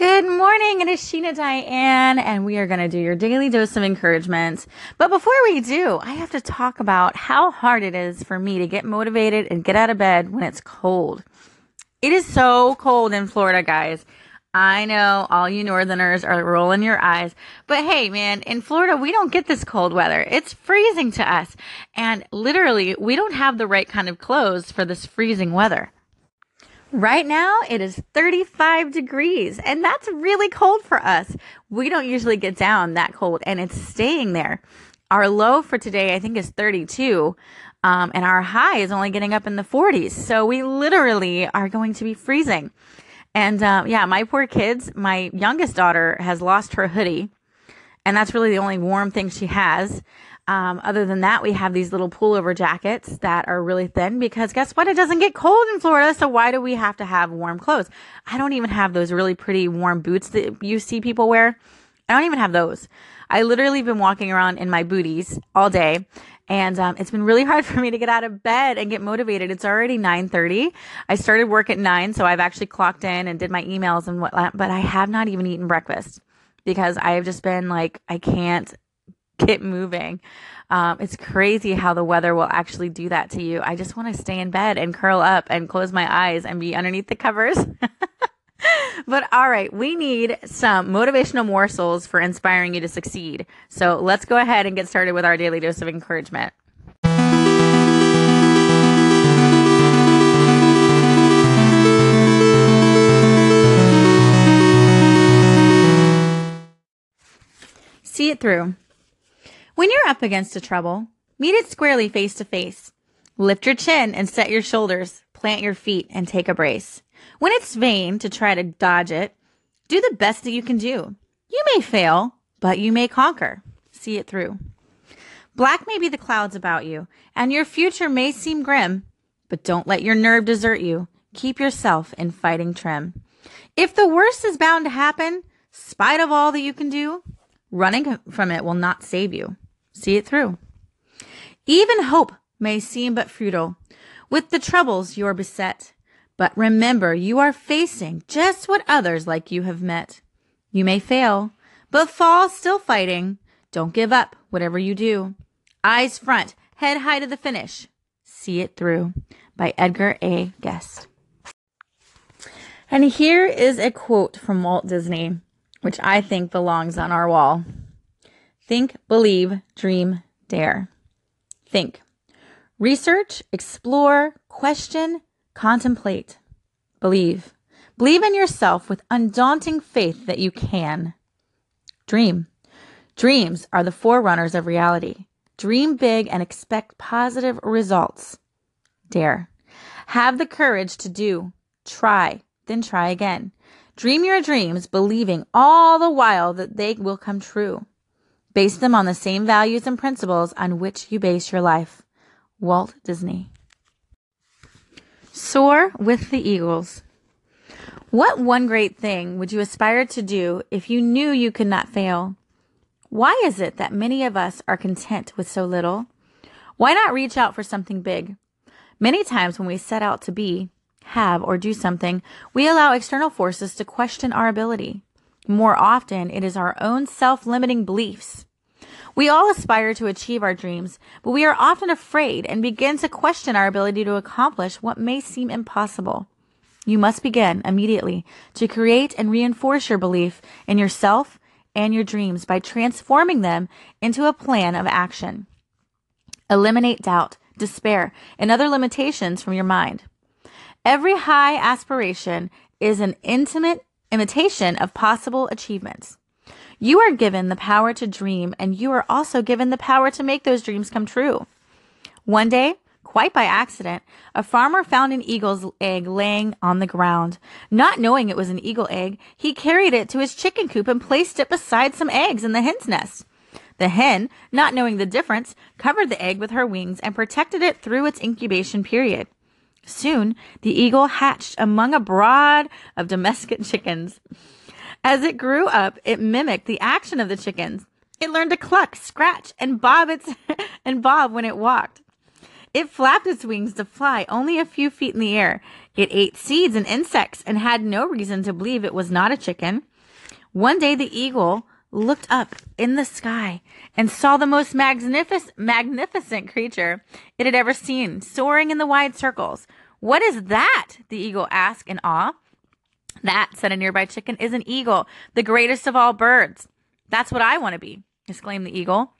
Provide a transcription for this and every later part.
Good morning, it is Sheena Diane, and we are going to do your daily dose of encouragement. But before we do, I have to talk about how hard it is for me to get motivated and get out of bed when it's cold. It is so cold in Florida, guys. I know all you northerners are rolling your eyes, but hey, man, in Florida, we don't get this cold weather. It's freezing to us, and literally, we don't have the right kind of clothes for this freezing weather. Right now, it is 35 degrees, and that's really cold for us. We don't usually get down that cold, and it's staying there. Our low for today, I think, is 32, and our high is only getting up in the 40s. So we literally are going to be freezing. And my poor kids, my youngest daughter has lost her hoodie, and that's really the only warm thing she has. Other than that, we have these little pullover jackets that are really thin because guess what? It doesn't get cold in Florida. So why do we have to have warm clothes? I don't even have those really pretty warm boots that you see people wear. I don't even have those. I literally have been walking around in my booties all day, and it's been really hard for me to get out of bed and get motivated. It's already 9:30. I started work at 9, so I've actually clocked in and did my emails and whatnot, but I have not even eaten breakfast because I have just been like, I can't get moving. It's crazy how the weather will actually do that to you. I just want to stay in bed and curl up and close my eyes and be underneath the covers. But all right, we need some motivational morsels for inspiring you to succeed. So let's go ahead and get started with our daily dose of encouragement. See it through. When you're up against a trouble, meet it squarely face to face. Lift your chin and set your shoulders, plant your feet, and take a brace. When it's vain to try to dodge it, do the best that you can do. You may fail, but you may conquer. See it through. Black may be the clouds about you, and your future may seem grim, but don't let your nerve desert you. Keep yourself in fighting trim. If the worst is bound to happen, spite of all that you can do, running from it will not save you. See it through. Even hope may seem but futile. With the troubles you're beset, but remember, you are facing just what others like you have met. You may fail, but fall still fighting. Don't give up, whatever you do. Eyes front, head high to the finish. See it through. By Edgar A. Guest. And here is a quote from Walt Disney, which I think belongs on our wall. Think, believe, dream, dare. Think. Research, explore, question, contemplate. Believe. Believe in yourself with undaunting faith that you can. Dream. Dreams are the forerunners of reality. Dream big and expect positive results. Dare. Have the courage to do. Try. Then try again. Dream your dreams, believing all the while that they will come true. Base them on the same values and principles on which you base your life. Walt Disney. Soar with the eagles. What one great thing would you aspire to do if you knew you could not fail? Why is it that many of us are content with so little? Why not reach out for something big? Many times when we set out to be, have, or do something, we allow external forces to question our ability. More often, it is our own self-limiting beliefs. We all aspire to achieve our dreams, but we are often afraid and begin to question our ability to accomplish what may seem impossible. You must begin immediately to create and reinforce your belief in yourself and your dreams by transforming them into a plan of action. Eliminate doubt, despair, and other limitations from your mind. Every high aspiration is an intimate imitation of possible achievements. You are given the power to dream, and you are also given the power to make those dreams come true. One day, quite by accident, a farmer found an eagle's egg laying on the ground. Not knowing it was an eagle egg, he carried it to his chicken coop and placed it beside some eggs in the hen's nest. The hen, not knowing the difference, covered the egg with her wings and protected it through its incubation period. Soon, the eagle hatched among a brood of domestic chickens. As it grew up, it mimicked the action of the chickens. It learned to cluck, scratch, and bob when it walked. It flapped its wings to fly only a few feet in the air. It ate seeds and insects and had no reason to believe it was not a chicken. One day the eagle looked up in the sky and saw the most magnificent creature it had ever seen, soaring in the wide circles. "What is that?" the eagle asked in awe. "That," said a nearby chicken, "is an eagle, the greatest of all birds." "That's what I want to be," exclaimed the eagle.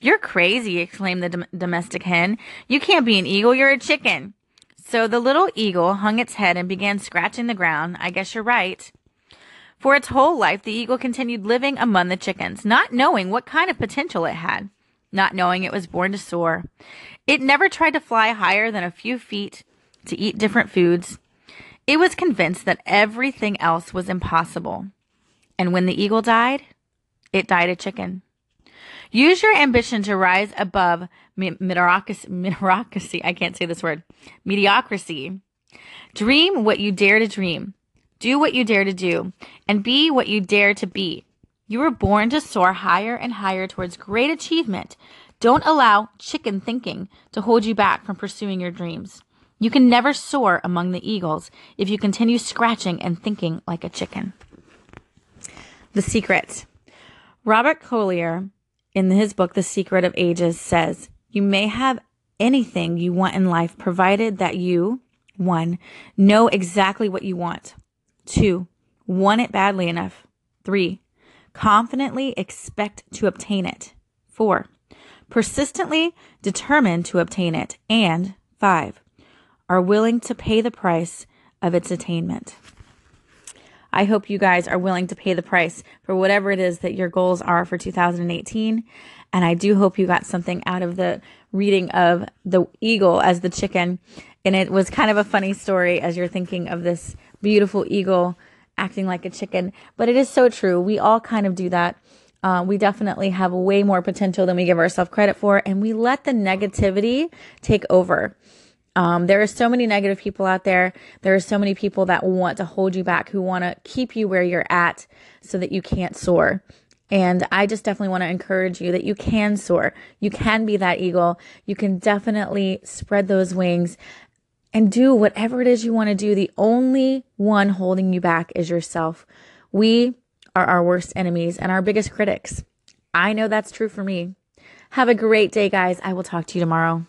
"You're crazy," exclaimed the domestic hen. "You can't be an eagle, you're a chicken." So the little eagle hung its head and began scratching the ground. "I guess you're right." For its whole life, the eagle continued living among the chickens, not knowing what kind of potential it had, not knowing it was born to soar. It never tried to fly higher than a few feet, to eat different foods. It was convinced that everything else was impossible. And when the eagle died, it died a chicken. Use your ambition to rise above mediocrity. I can't say this word. Mediocrity. Dream what you dare to dream. Do what you dare to do. And be what you dare to be. You were born to soar higher and higher towards great achievement. Don't allow chicken thinking to hold you back from pursuing your dreams. You can never soar among the eagles if you continue scratching and thinking like a chicken. The Secret. Robert Collier, in his book, The Secret of Ages, says, "You may have anything you want in life, provided that you, 1, know exactly what you want. 2, want it badly enough. 3, confidently expect to obtain it. 4, persistently determined to obtain it. And 5, are willing to pay the price of its attainment." I hope you guys are willing to pay the price for whatever it is that your goals are for 2018. And I do hope you got something out of the reading of the eagle as the chicken. And it was kind of a funny story as you're thinking of this beautiful eagle acting like a chicken. But it is so true. We all kind of do that. We definitely have way more potential than we give ourselves credit for. And we let the negativity take over. There are so many negative people out there. There are so many people that want to hold you back, who want to keep you where you're at so that you can't soar. And I just definitely want to encourage you that you can soar. You can be that eagle. You can definitely spread those wings and do whatever it is you want to do. The only one holding you back is yourself. We are our worst enemies and our biggest critics. I know that's true for me. Have a great day, guys. I will talk to you tomorrow.